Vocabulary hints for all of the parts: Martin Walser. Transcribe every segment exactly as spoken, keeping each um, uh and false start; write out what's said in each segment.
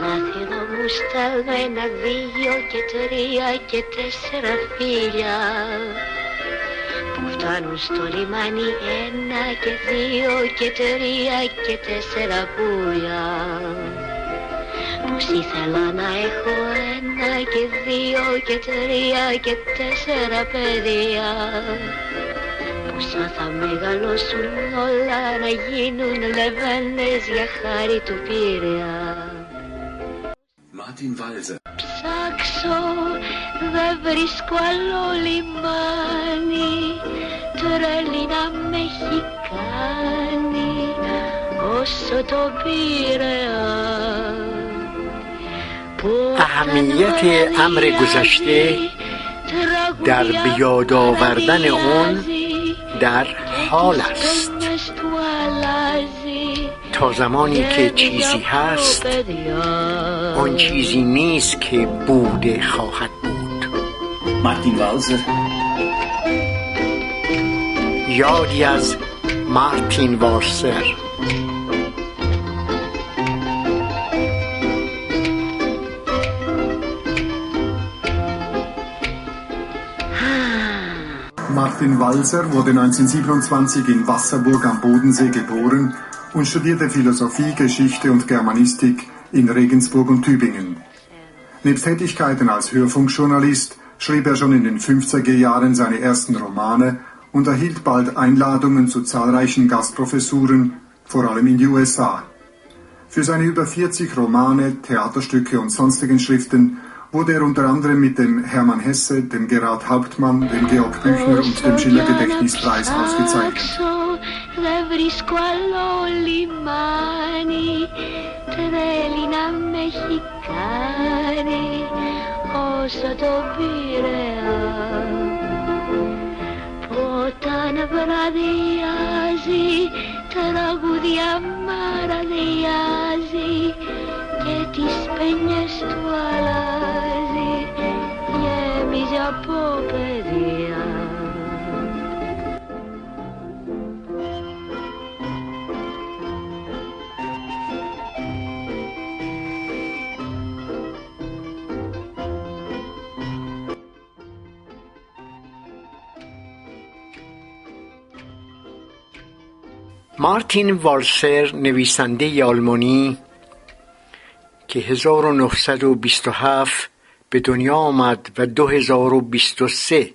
Παράθυρο μου στάλμα ένα δύο και τρία και τέσσερα φίλια που φτάνουν στο λιμάνι, ένα και δύο και τρία και τέσσερα πουλιά. Πως ήθελα να έχω ένα και δύο και τρία και τέσσερα παιδιά, που σαν θα μεγαλώσουν όλα να γίνουν λεβένες για χάρη του Πειραιά. Μάρτιν Βάλσερ. Ψάξω δεν βρίσκω άλλο λιμάνι, τρελή να με έχει κάνει όσο το Πειραιά. اهمیت امر گذشته در بیاد آوردن اون در حال است. تا زمانی که چیزی هست اون چیزی نیست که بوده خواهد بود. مارتین والزر. یادی از مارتین والسر. Martin Walser wurde neunzehnhundertsiebenundzwanzig in Wasserburg am Bodensee geboren und studierte Philosophie, Geschichte und Germanistik in Regensburg und Tübingen. Nebst Tätigkeiten als Hörfunkjournalist schrieb er schon in den fünfziger Jahren seine ersten Romane und erhielt bald Einladungen zu zahlreichen Gastprofessuren, vor allem in die U S A. Für seine über vierzig Romane, Theaterstücke und sonstigen Schriften wurde er unter anderem mit dem Hermann Hesse, dem Gerhard Hauptmann, dem Georg Büchner und dem Schiller-Gedächtnispreis ausgezeichnet. مارتین والسر نویسنده آلمانی که هزار و نهصد و بیست و هفت به دنیا آمد و دو هزار و بیست و سه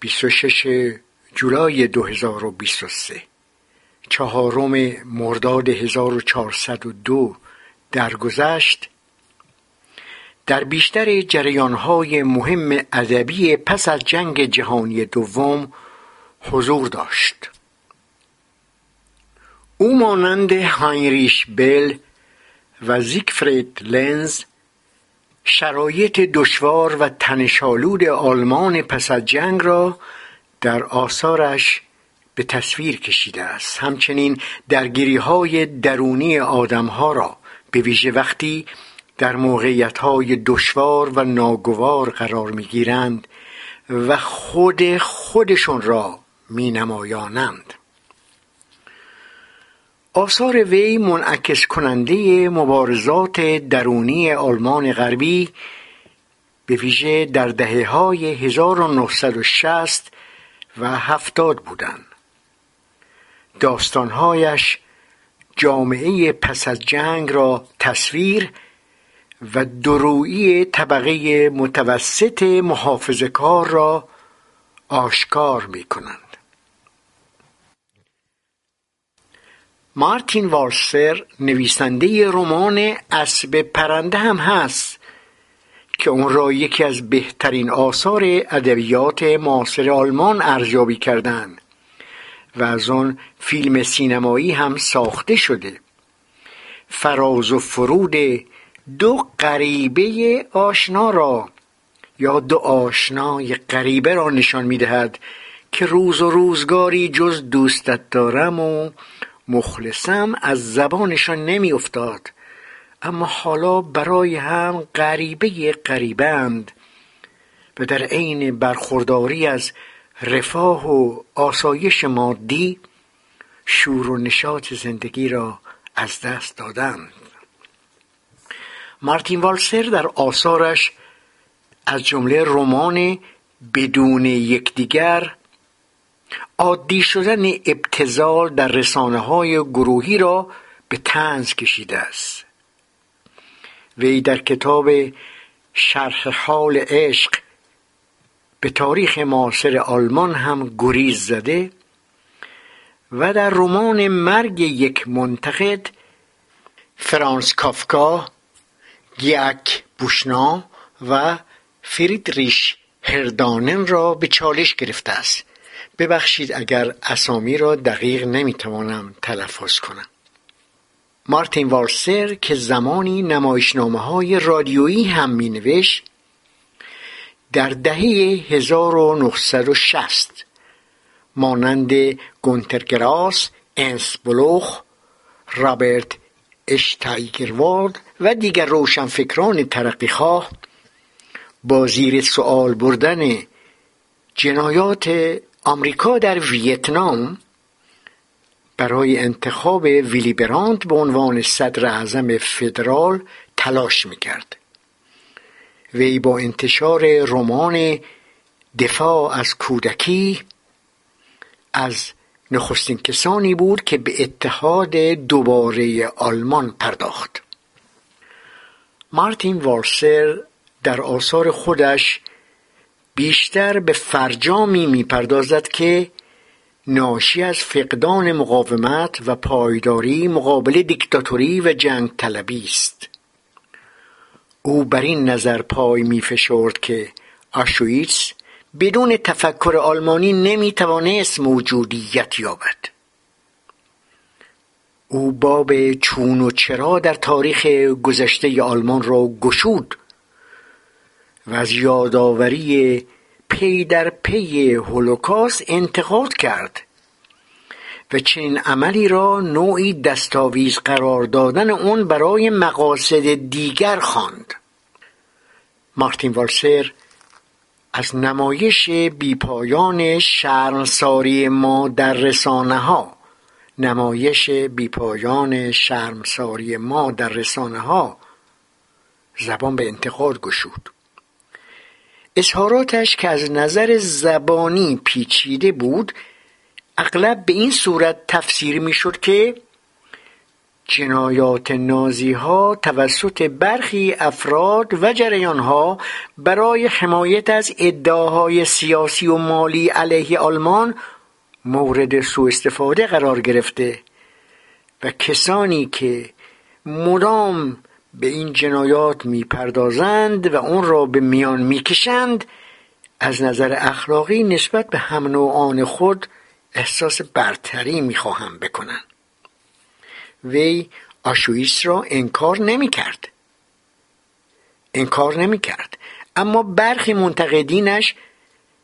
بیست و شش جولای دو هزار و بیست و سه چهارم مرداد هزار و چهارصد و دو درگذشت، در بیشتر جریان‌های مهم ادبی پس از جنگ جهانی دوم حضور داشت. او مانند هاینریش بل و زیگفرید لنز شرایط دشوار و تنش‌آلود آلمان پس از جنگ را در آثارش به تصویر کشیده است. همچنین درگیری‌های درونی آدم‌ها را به ویژه وقتی در موقعیت‌های دشوار و ناگوار قرار می‌گیرند و خود خودشون را می‌نمایانند. آثار وی منعکس کننده مبارزات درونی آلمان غربی به ویژه در دهه‌های هزار و نهصد و شصت و هفتاد بودند. داستان‌هایش جامعه پس از جنگ را تصویر و دورویی طبقه متوسط محافظه‌کار را آشکار می‌کنند. مارتین والسر نویسنده رمان اسب پرنده هم هست که اون را یکی از بهترین آثار ادبیات معاصر آلمان ارزیابی کردند و از آن فیلم سینمایی هم ساخته شده. فراز و فرود دو غریبه آشنا را یا دو آشنای غریبه را نشان می‌دهد که روز و روزگاری جز دوستت دارم و مخلصم از زبانشان نمی افتاد، اما حالا برای هم غریبه غریبند و در عین برخورداری از رفاه و آسایش مادی شور و نشاط زندگی را از دست دادند. مارتین والسر در آثارش از جمله رمان بدون یکدیگر عادی شدن ابتذال در رسانه‌های گروهی را به طنز کشیده است. وی در کتاب شرح حال عشق به تاریخ معاصر آلمان هم گریز زده و در رمان مرگ یک منتقد فرانس کافکا، گیاک بوشنا و فریدریش هردانن را به چالش گرفته است. ببخشید اگر اسامی را دقیق نمیتوانم تلفظ کنم. مارتین والسر که زمانی نمایشنامه‌های رادیویی هم مینوشت، در دهه هزار و نهصد و شصت مانند گونترگراس، انس بلوخ، رابرت اشتایگروارد و دیگر روشنفکران ترقیخواه با زیر سؤال بردن جنایات آمریکا در ویتنام برای انتخاب ویلی برانت به عنوان صدر اعظم فدرال تلاش می‌کرد. وی با انتشار رمان دفاع از کودکی از نخستین کسانی بود که به اتحاد دوباره آلمان پرداخت. مارتین والسر در آثار خودش بیشتر به فرجامی میپردازد که ناشی از فقدان مقاومت و پایداری مقابل دیکتاتوری و جنگ طلبی است. او بر این نظر پای میفشرد که آشویتس بدون تفکر آلمانی نمیتوانست موجودیت یابد. او باب چون و چرا در تاریخ گذشته آلمان را گشود و از یادآوری پی در پی هولوکاست انتقاد کرد و چنین عملی را نوعی دستاویز قرار دادن اون برای مقاصد دیگر خواند. مارتین والسر از نمایش بیپایان شرمساری ما در رسانه ها نمایش بیپایان شرمساری ما در رسانه ها زبان به انتقاد گشود. اظهاراتش که از نظر زبانی پیچیده بود اغلب به این صورت تفسیر می شد که جنایات نازی ها توسط برخی افراد و جریان ها برای حمایت از ادعاهای سیاسی و مالی علیه آلمان مورد سوء استفاده قرار گرفته و کسانی که مدام به این جنایات می پردازند و اون را به میان می کشند از نظر اخلاقی نسبت به هم نوعان خود احساس برتری می خواهند بکنند. وی آشویتس را انکار نمی کرد انکار نمی کرد اما برخی منتقدینش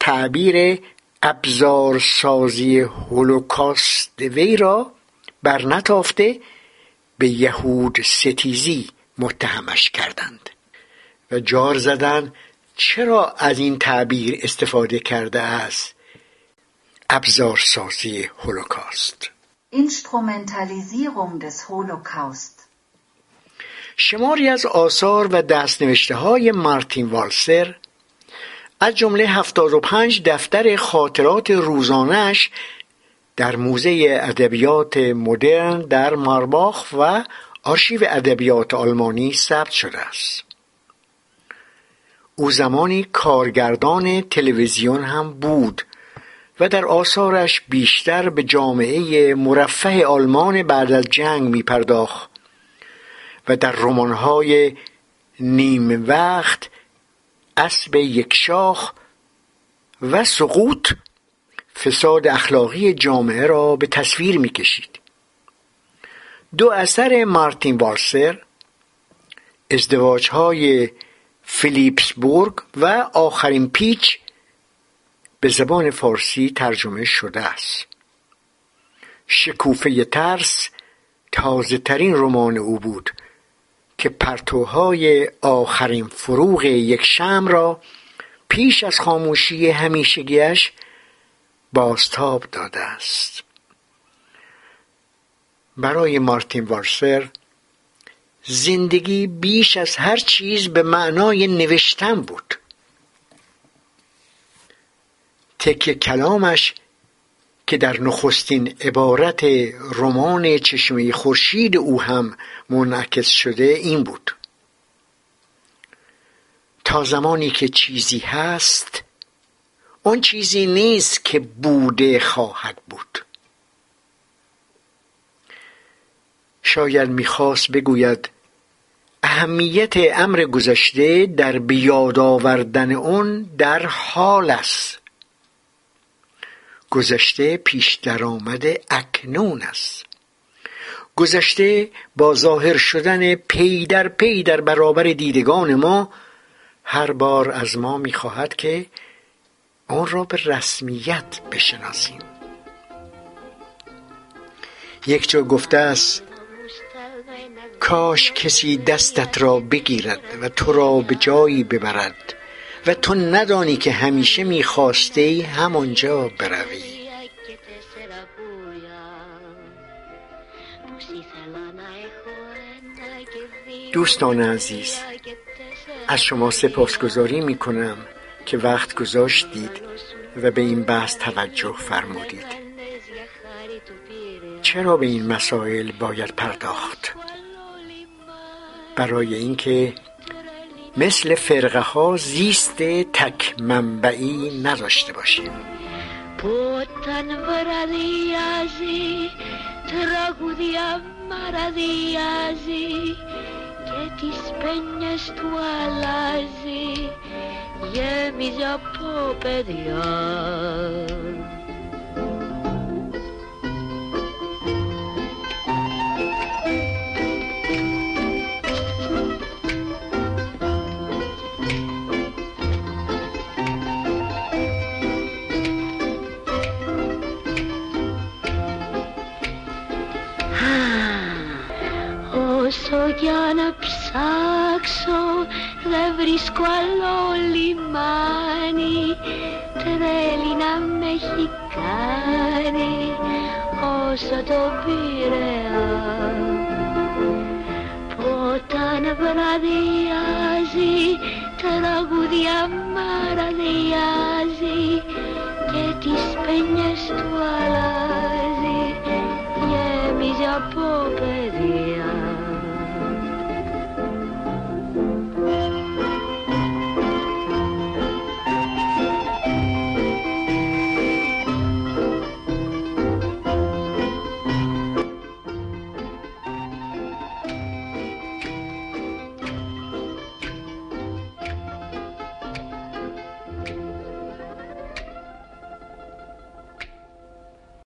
تعبیر ابزارسازی هولوکاست وی را برنتافته به یهود ستیزی متهمش کردند و جار زدند چرا از این تعبیر استفاده کرده است، ابزارسازی هولوکاست. Instrumentalisierung des Holocaust. شماری از آثار و دستنوشته های مارتین والسر از جمله هفتاد و پنج دفتر خاطرات روزانه‌اش در موزه ادبیات مدرن در مارباخ و آرشیو ادبیات آلمانی ثبت شده است. او زمانی کارگردان تلویزیون هم بود و در آثارش بیشتر به جامعه مرفه آلمان بعد از جنگ می پرداخت و در رمان‌های نیم وقت، اسب یک شاخ و سقوط فساد اخلاقی جامعه را به تصویر می کشید. دو اثر مارتین والسر، ازدواج‌های فیلیپسبورگ و آخرین پیچ، به زبان فارسی ترجمه شده است. شکوفه ترس تازه ترین رمان او بود که پرتوهای آخرین فروغ یک شمع را پیش از خاموشی همیشگیش بازتاب داده است. برای مارتین والسر زندگی بیش از هر چیز به معنای نوشتن بود. تکیه کلامش که در نخستین عبارت رمان چشمه خورشید او هم منعکس شده این بود: تا زمانی که چیزی هست اون چیزی نیست که بوده خواهد بود. شاید میخواست بگوید اهمیت امر گذشته در بیاد آوردن اون در حال است. گذشته پیش در آمده اکنون است. گذشته با ظاهر شدن پی در پی در برابر دیدگان ما هر بار از ما میخواهد که آن را به رسمیت بشناسیم. یک جا گفته است: کاش کسی دستت را بگیرد و تو را به جایی ببرد و تو ندانی که همیشه میخواستی همانجا بروی. دوستان عزیز، از شما سپاسگزاری میکنم که وقت گذاشتید و به این بحث توجه فرمودید. چرا به این مسائل باید پرداخت؟ برای اینکه مثل فرقه ها زیست تک منبعی نداشته باشیم. Για να ψάξω δεν βρίσκω άλλο λιμάνι, τρέλη να με έχει κάνει όσο το πειραιώ. Όταν βραδιάζει τραγούδια μαραδιάζει και τις παινιές του αλλάζει, γεμίζει από παιδιά.